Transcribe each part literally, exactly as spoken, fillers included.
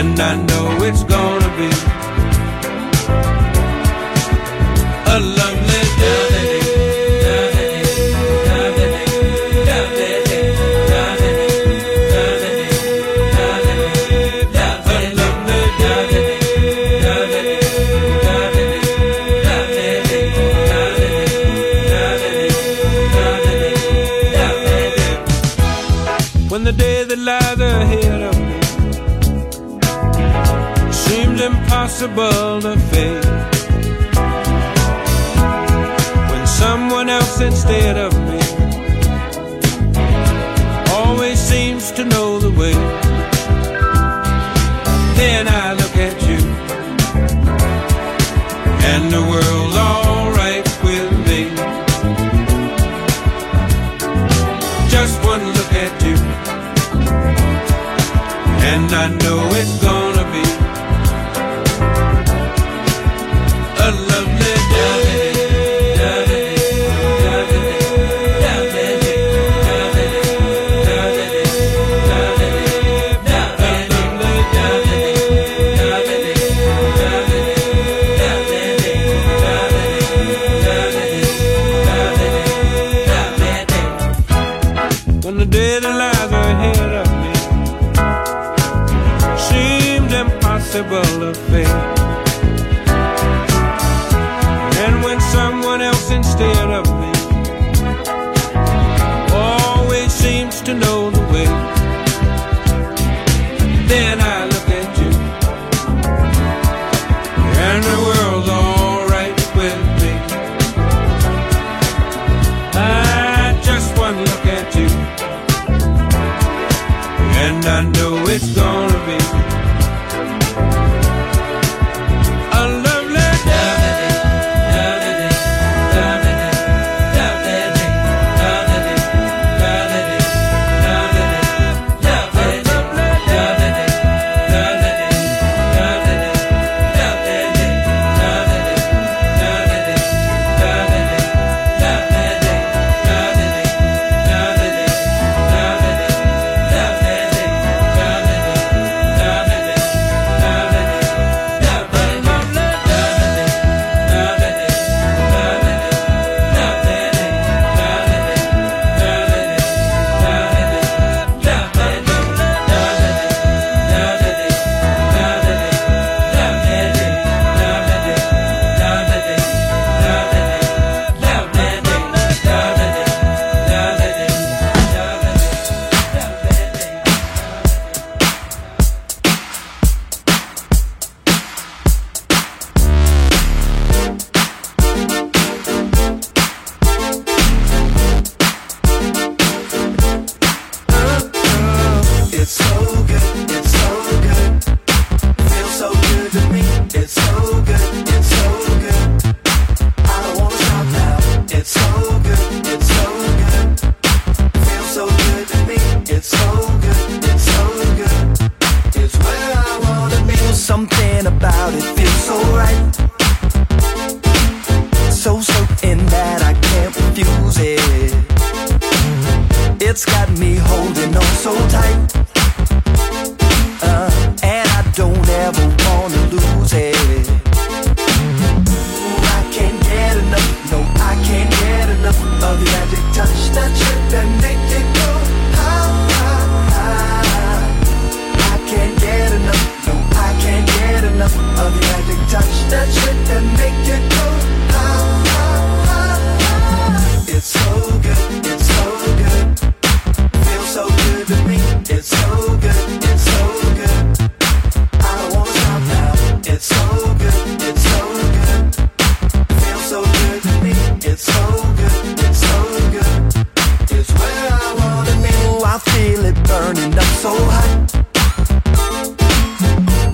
And I know it's gonna be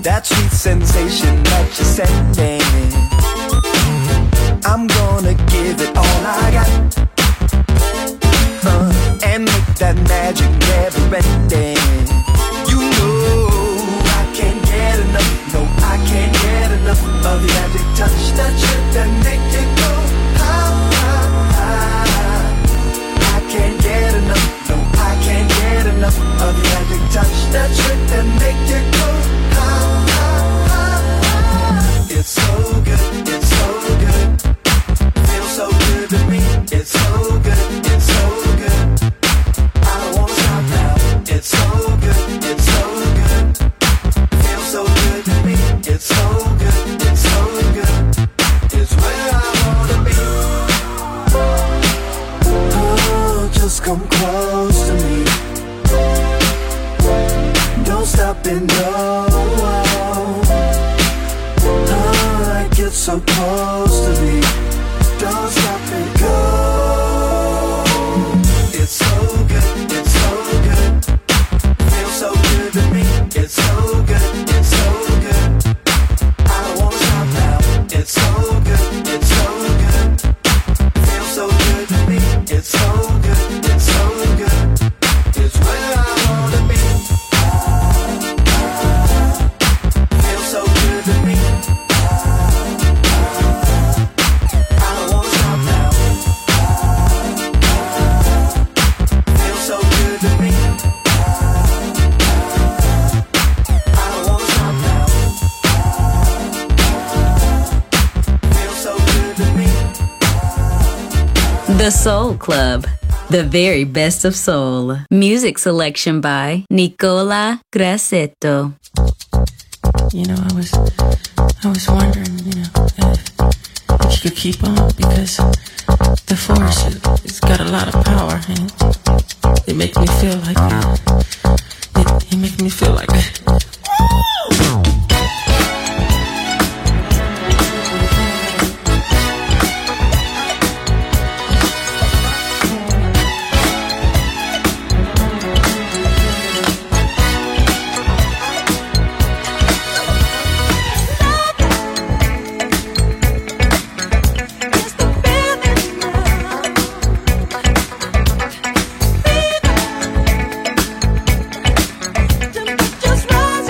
that sweet sensation that you're sending. I'm gonna give it all I got, uh, and make that magic never ending. You know I can't get enough, no I can't get enough of the magic touch that you that make it go high, high, high. I can't get enough, no I can't get enough of the magic touch that you that make it go high, high, high. It's so good, it's so good, it feels so good to me. It's so good. Come close to me, don't stop and go, oh, I get so close to me, don't stop and go, it's so good, it's so good, feels so good to me, it's so good, it's so good, I don't wanna stop now, it's so good, it's so good, feels so good to me, it's so good. The Soul Club, the very best of soul. Music selection by Nicola Grassetto. You know, I was, I was wondering, you know, if, if you could keep on, because the force, it, it's got a lot of power, and it, it makes me feel like, it, it makes me feel like, just rise.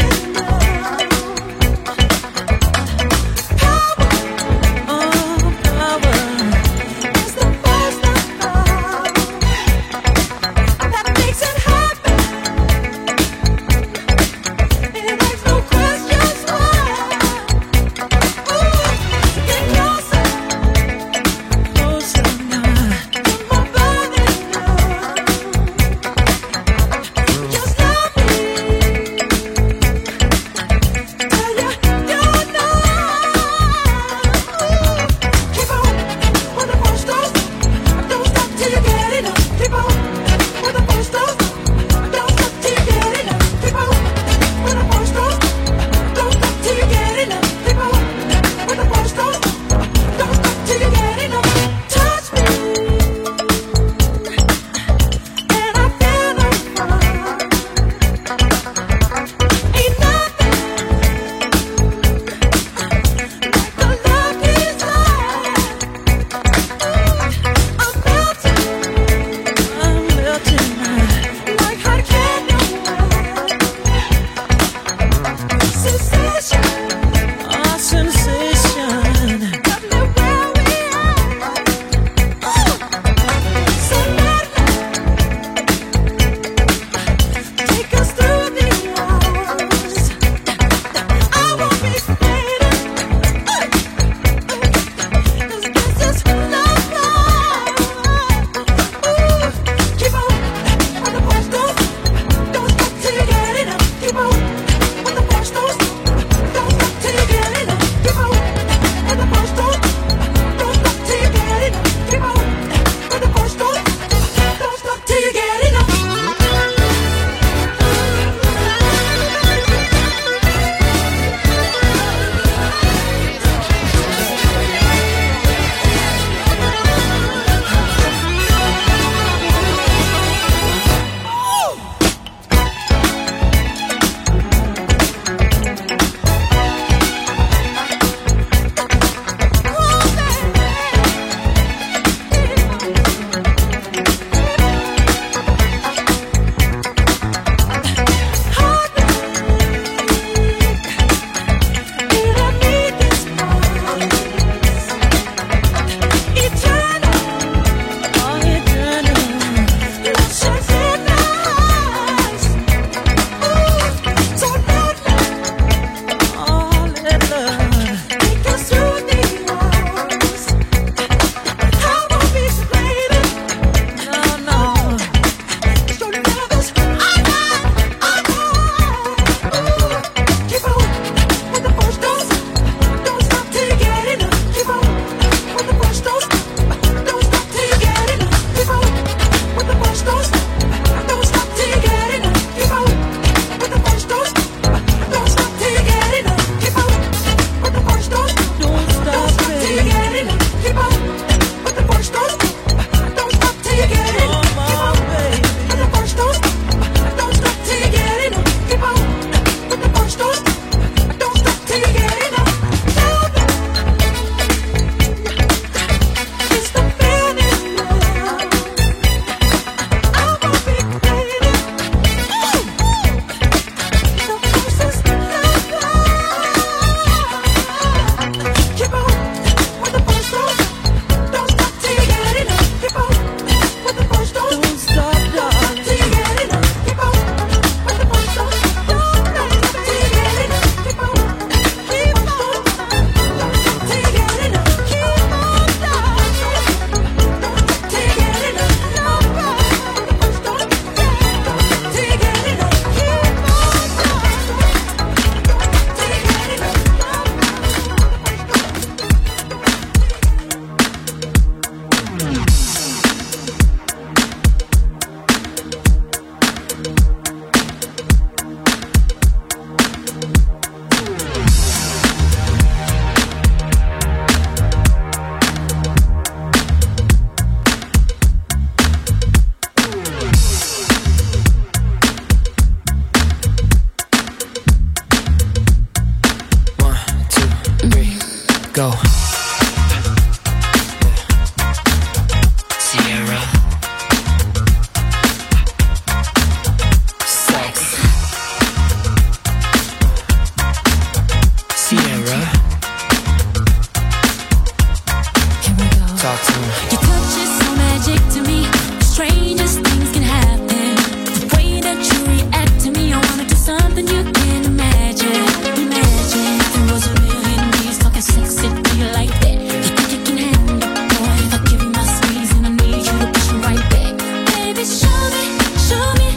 talk to me. Your touch is so magic to me. The strangest things can happen. The way that you react to me, I wanna do something you can't imagine. Imagine if there was a million ways talking sexy to you like that. You think you can handle it, boy? If I give you my squeeze and I need you to push me right back, baby, show me, show me.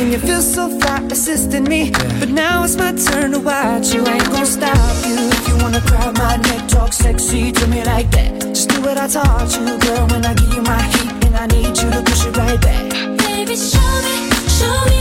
And you feel so fly assisting me, yeah. But now it's my turn to watch you. I ain't gonna stop you. If you wanna grab my neck, talk sexy to me like that. Just do what I taught you, girl. When I give you my heat, and I need you to push it right back. Baby, show me, show me.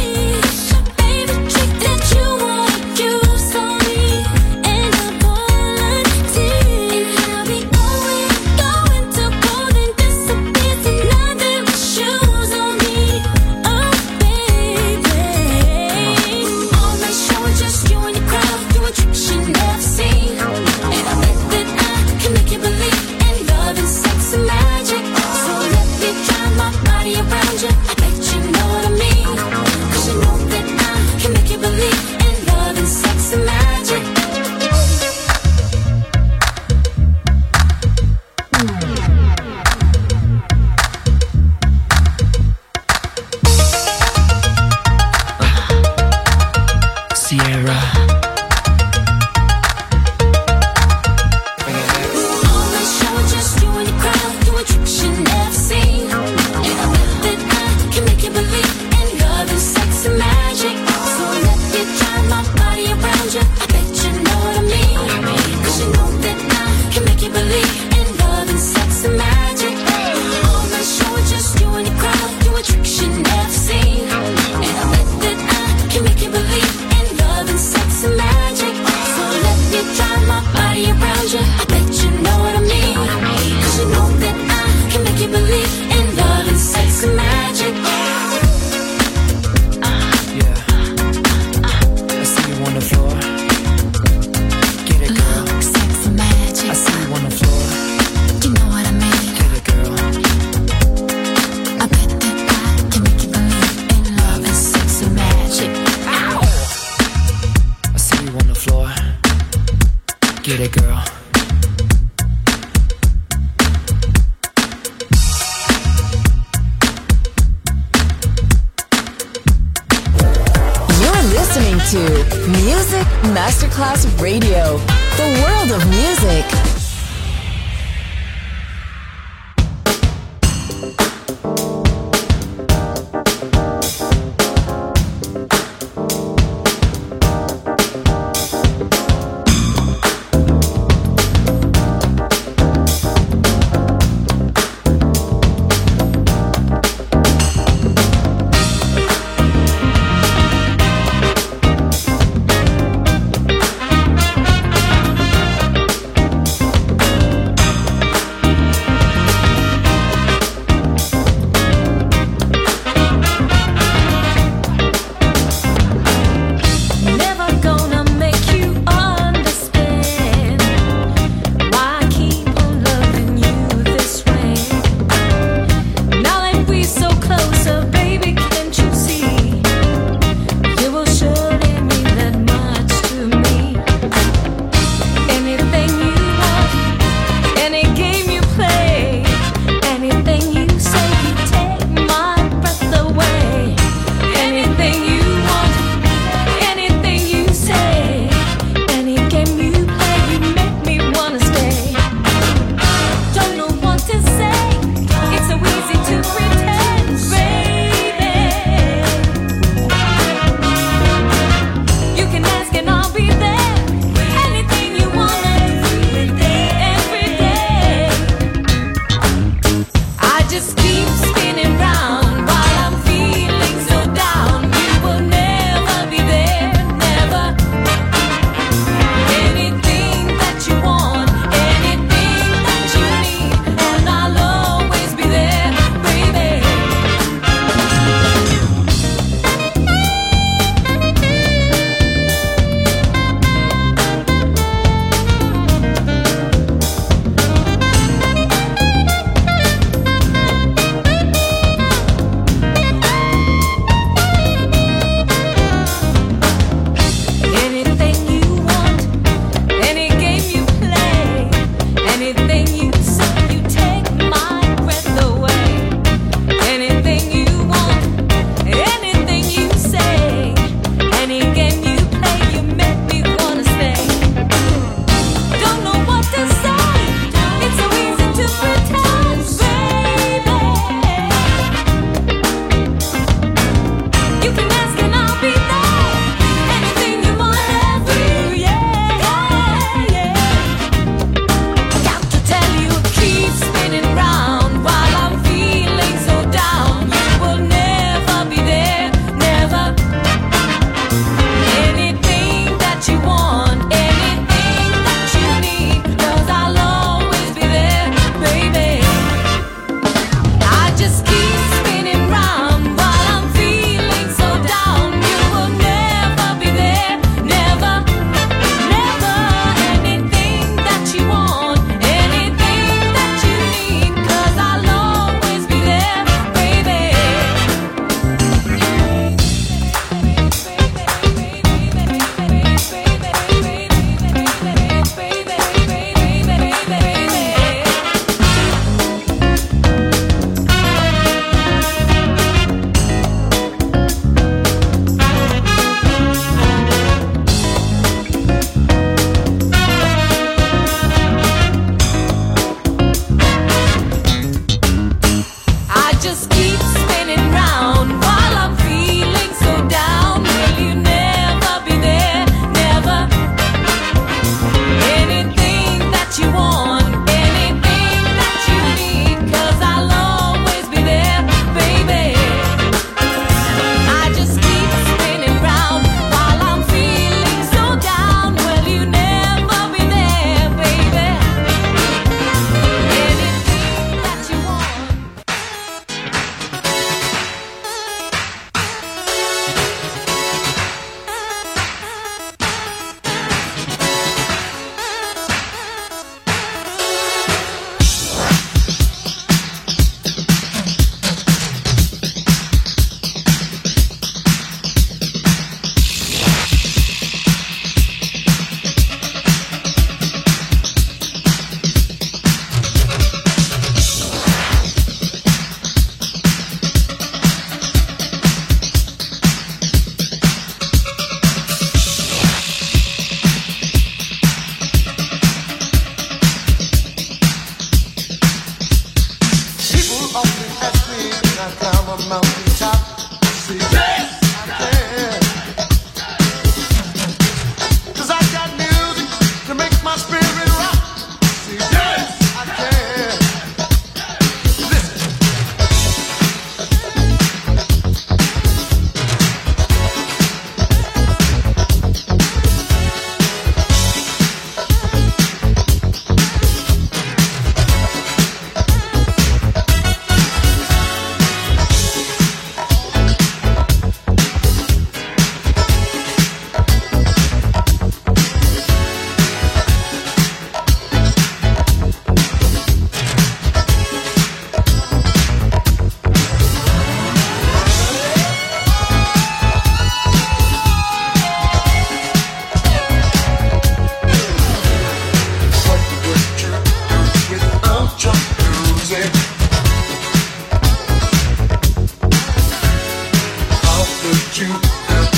you have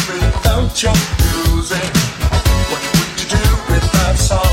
without your music? What would you do without song?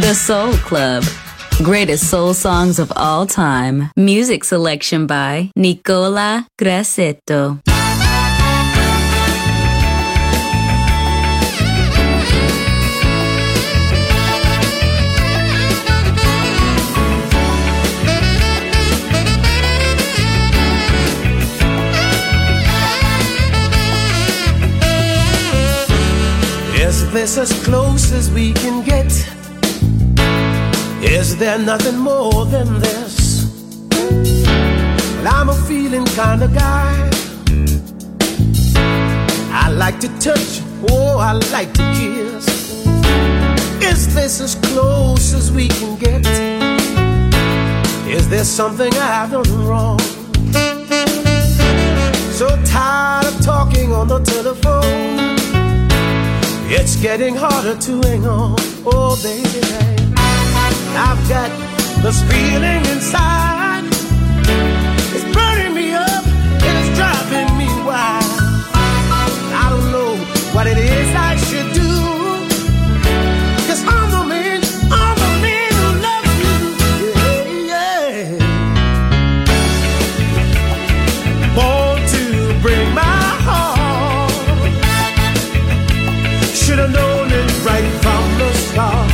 The Soul Club, greatest soul songs of all time. Music selection by Nicola Grassetto. Is this as close as we can get? Is there nothing more than this? Well, I'm a feeling kind of guy. I like to touch, oh, I like to kiss. Is this as close as we can get? Is there something I've done wrong? So tired of talking on the telephone. It's getting harder to hang on, oh, baby. I've got this feeling inside. It's burning me up and it's driving me wild. I don't know what it is I should do, 'cause I'm the man, I'm the man who loves you. Yeah, yeah. Born to break my heart. Should've known it right from the start.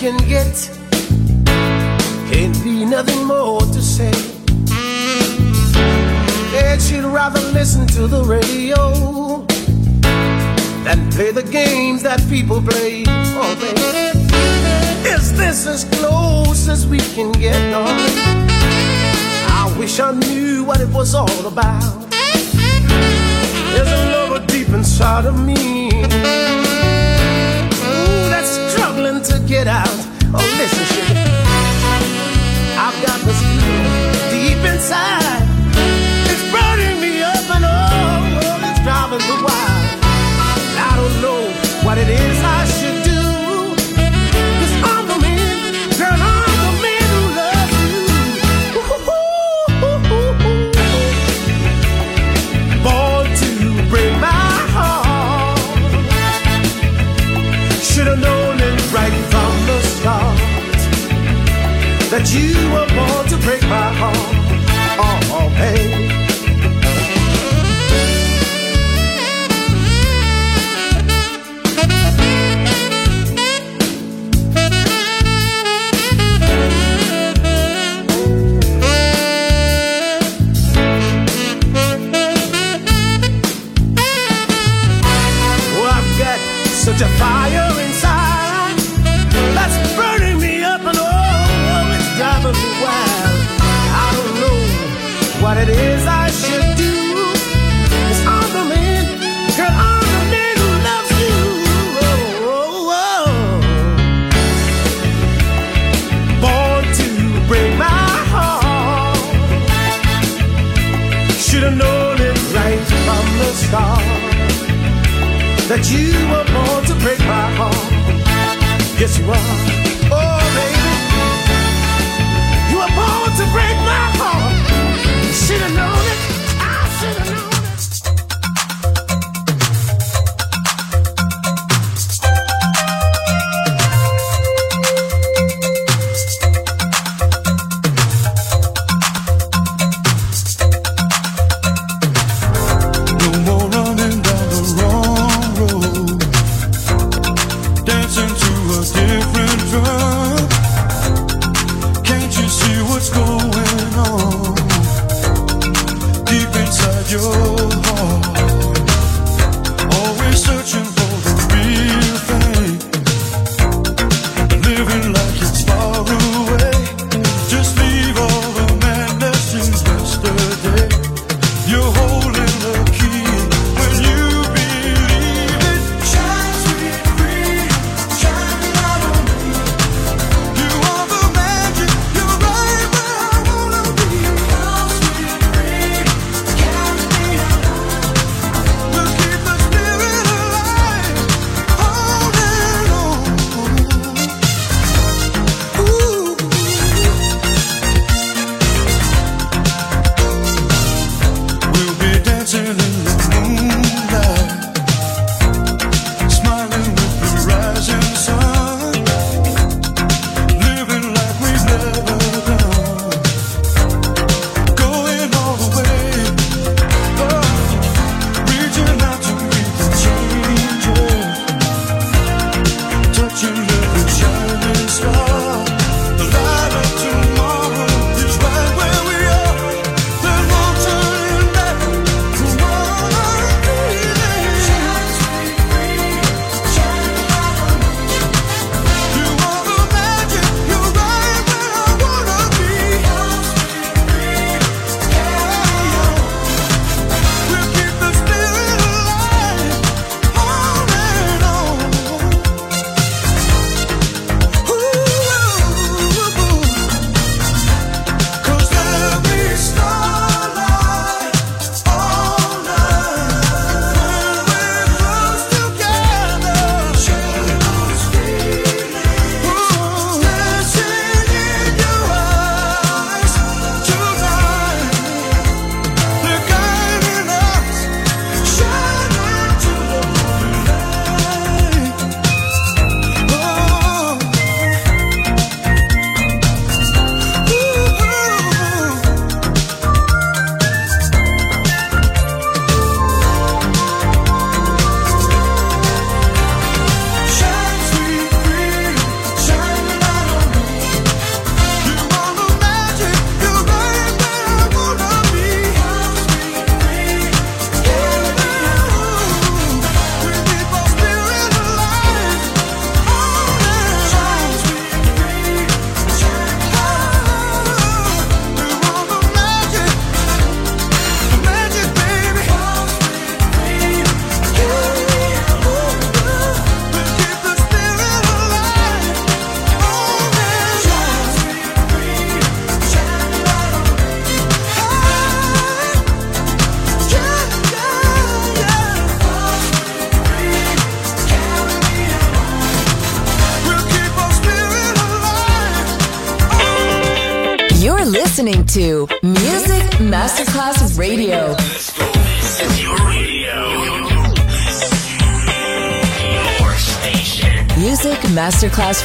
can get. Can't be nothing more to say. Said she'd rather listen to the radio than play the games that people play. Oh, baby, is this as close as we can get, darling? I wish I knew what it was all about. There's a lover deep inside of me, ooh, that's struggling to get out. Oh, listen, sugar, I've got this feeling deep inside. It's burning me up and oh, oh, it's driving me wild. I don't know what it is I should do, 'cause I'm the man, girl, I'm the man who loves you. Ooh-hoo-hoo-hoo-hoo. Born to break my heart, should've known it right from the start, that you were born to break my heart. Oh, oh, baby. Such a fire inside that's burning me up and oh, it's driving me wild. I don't know what it is I should do, 'cause I'm the man, girl, I'm the man who loves you. Oh, oh, oh. Born to break my heart, should've known it right from the start, that you were born to break my heart. Yes, you are. Oh, baby, you were born to break my heart. You should have known it. I should have known it. to Music Masterclass Radio. This is your radio. Your station. Music Masterclass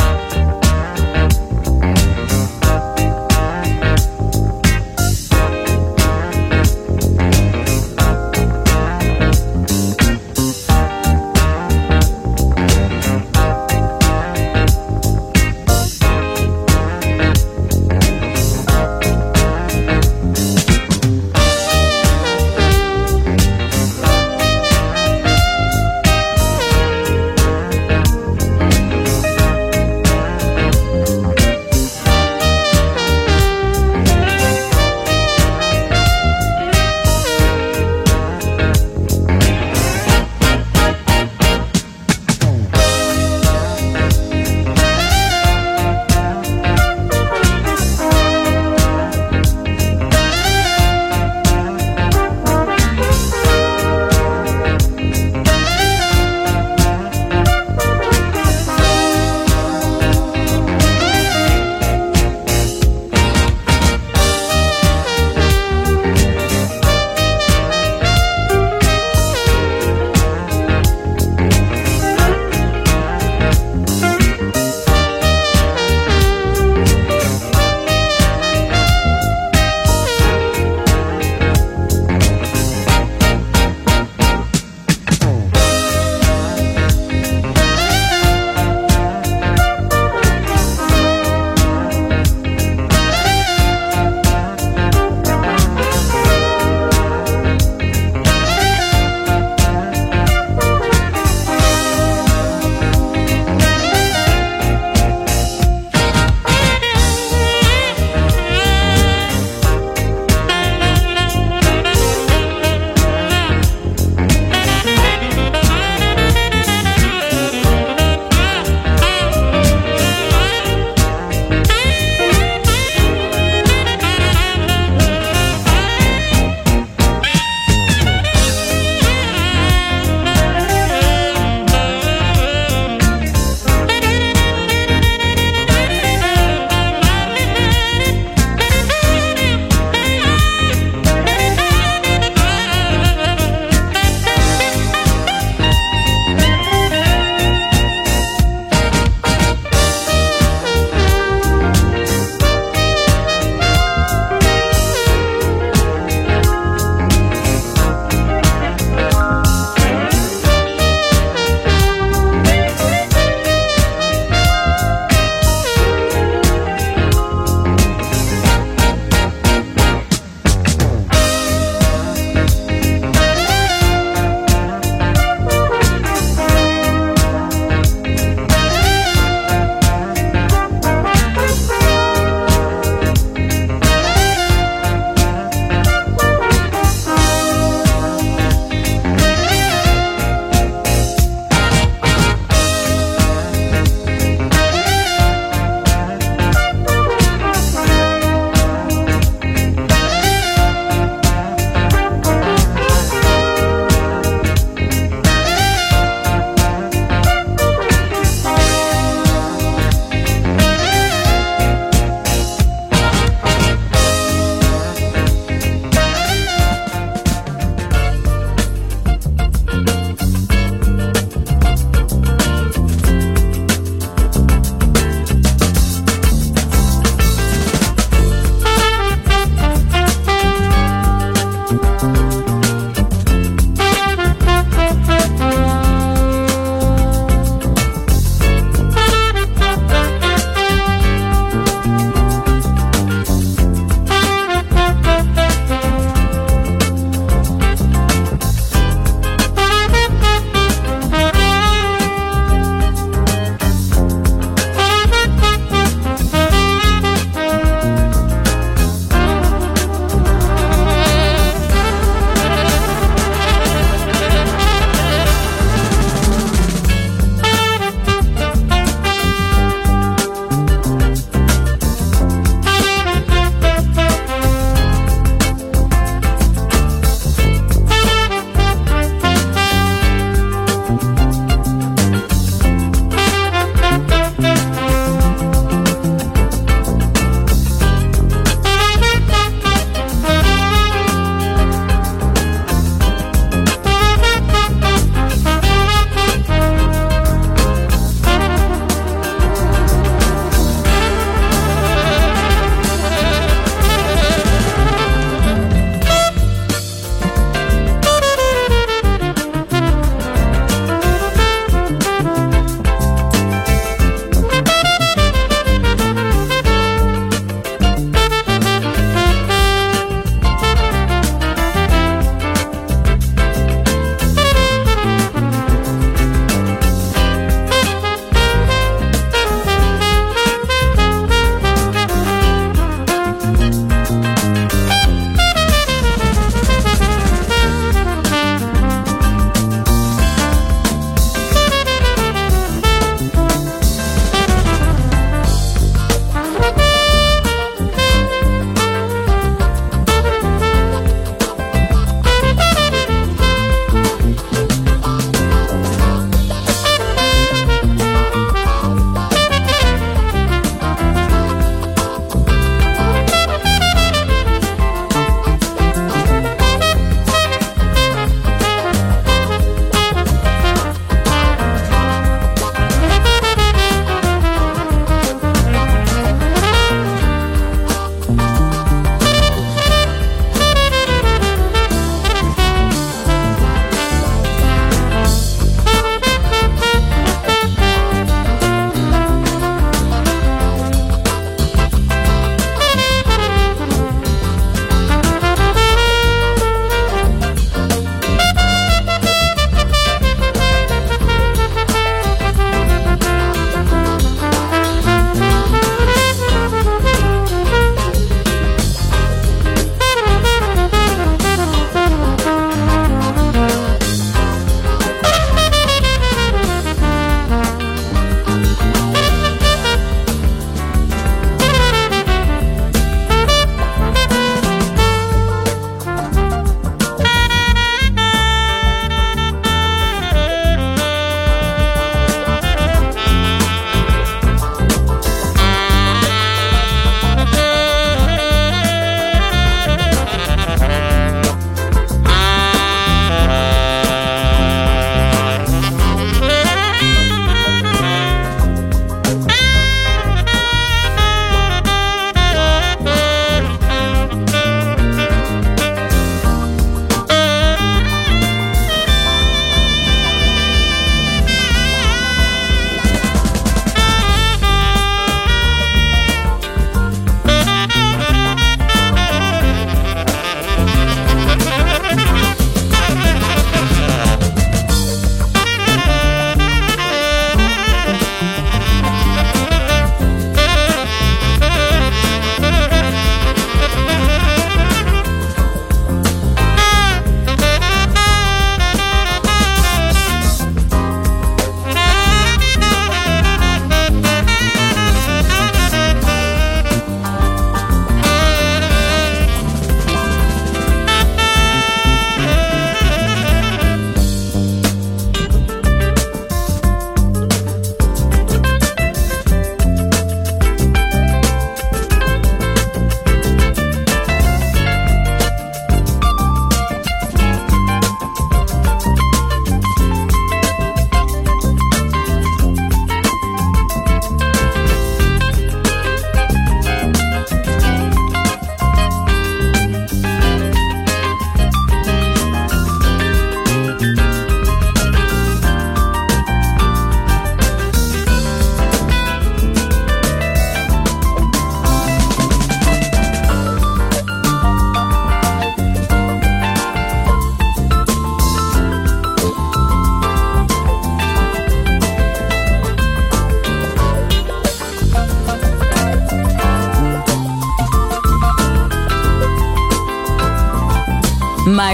My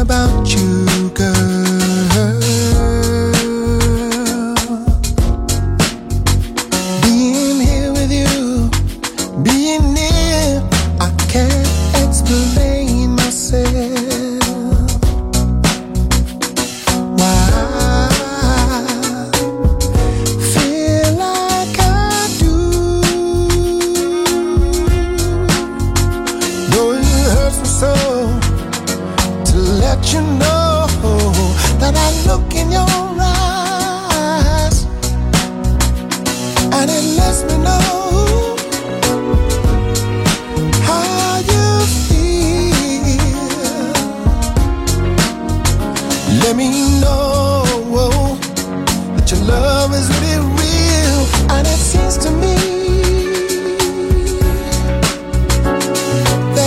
About you, girl, being here with you, being near, I can't explain myself, why I feel like I do, though it hurts me so. Let you know that I look in your eyes, and it lets me know how you feel. Let me know that your love is really real, and it seems to me. Yeah.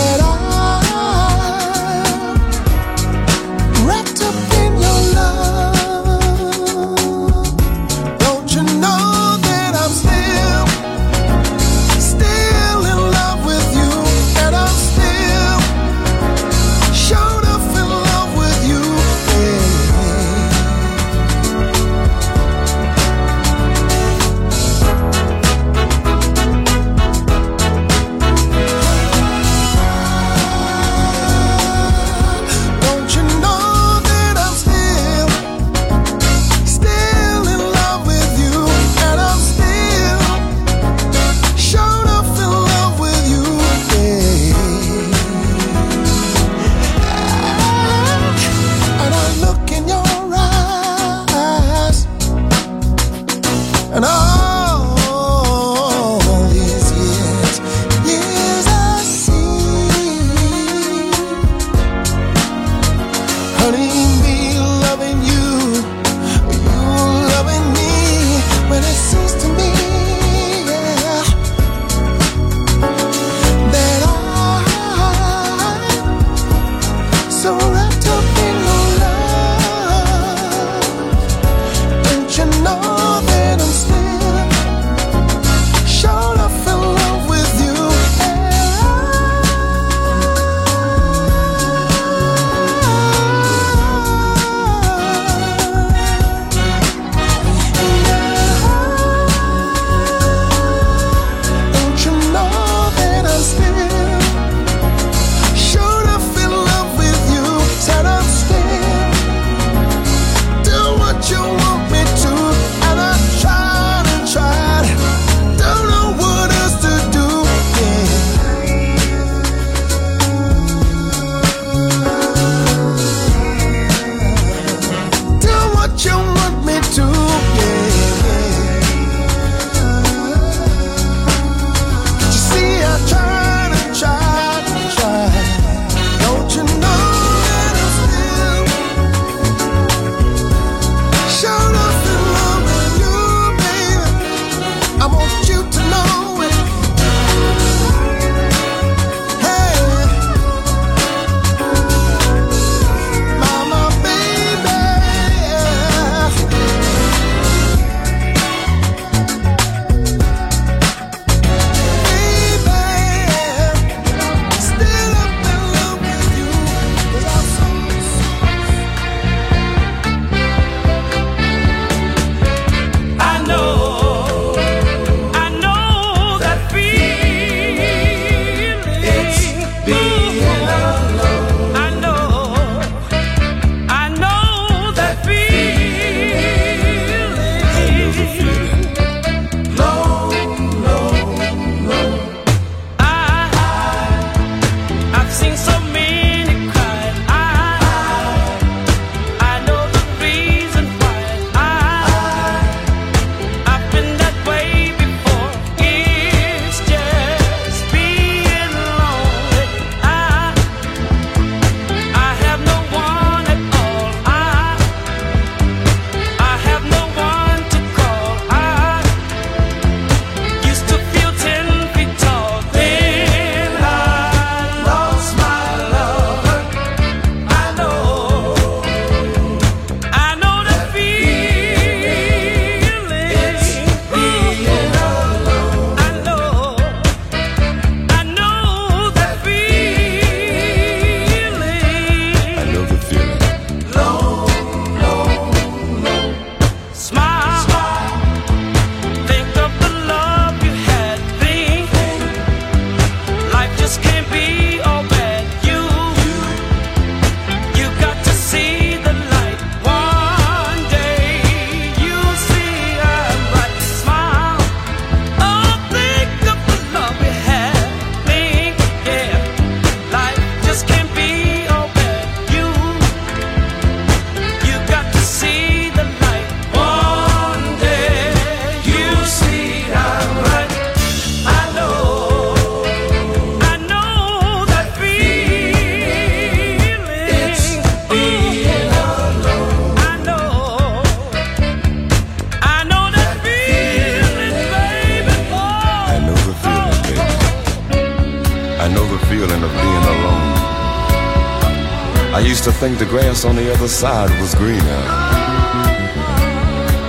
I used to think the grass on the other side was greener.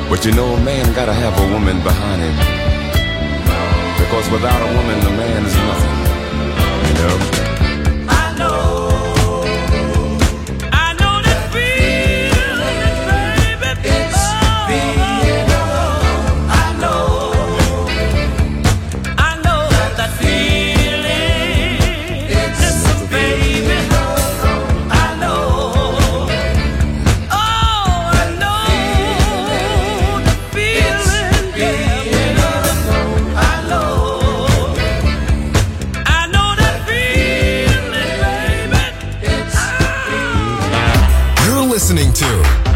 But you know, a man gotta have a woman behind him, because without a woman, a man is nothing, you know?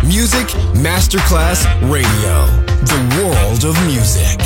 Music Masterclass Radio, the world of music.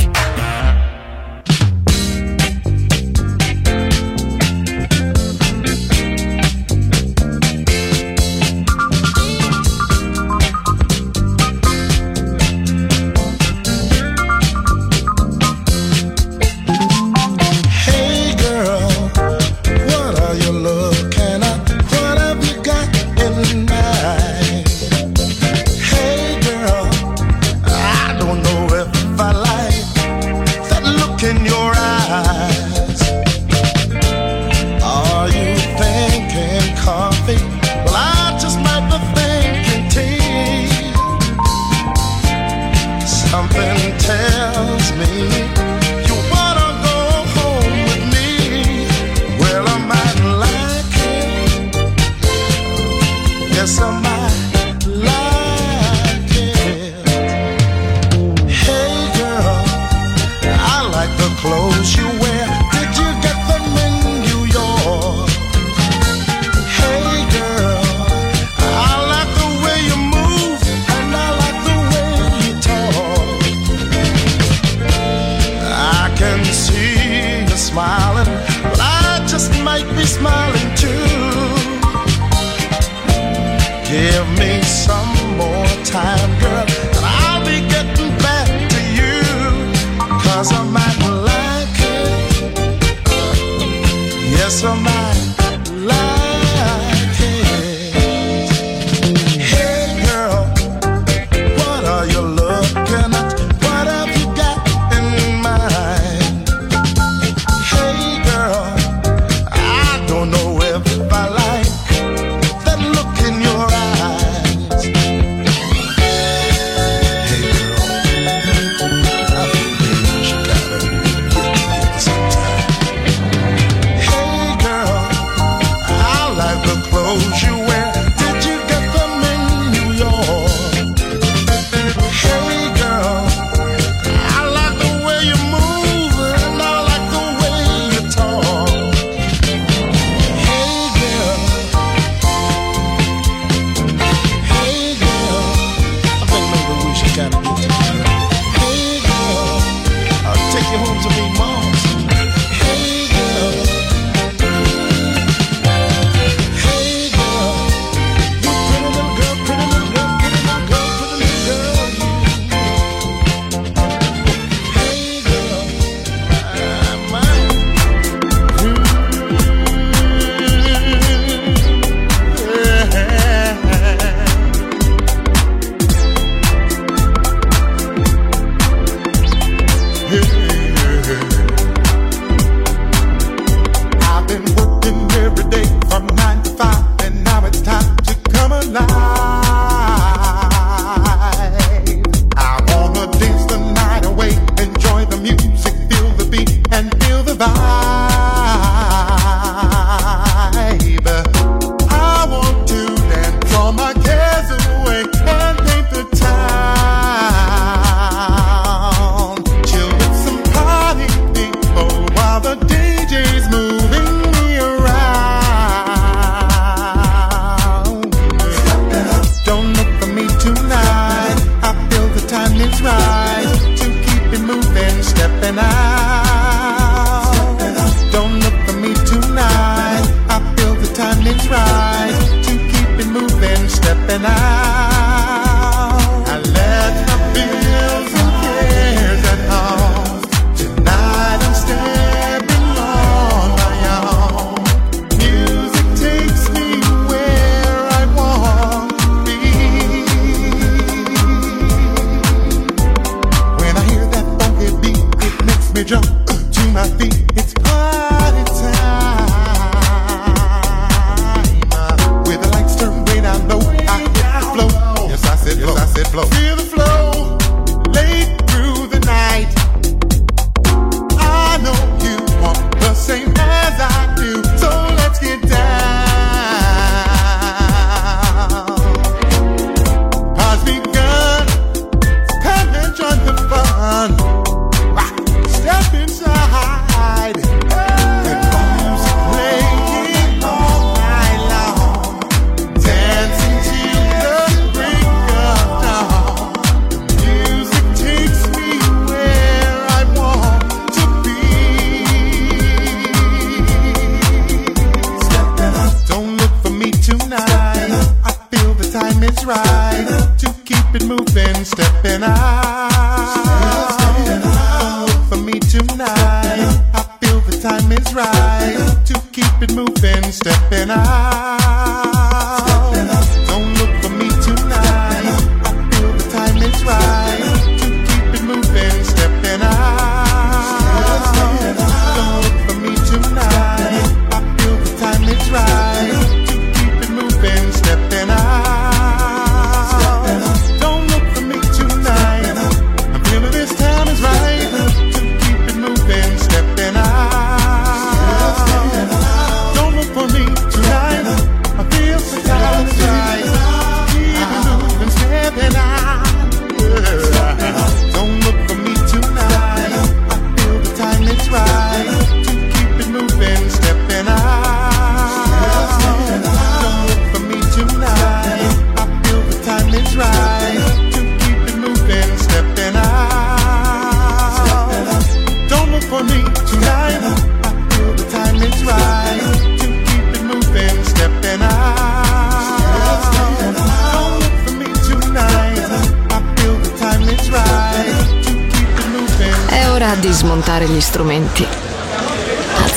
night. I feel the time is right to keep it moving, stepping out. For me tonight, I feel the time is right to keep it moving, stepping out. Don't look for me tonight. I feel the time is right to keep it moving, stepping out. Don't look for me tonight. I feel the time is right. Di smontare gli strumenti,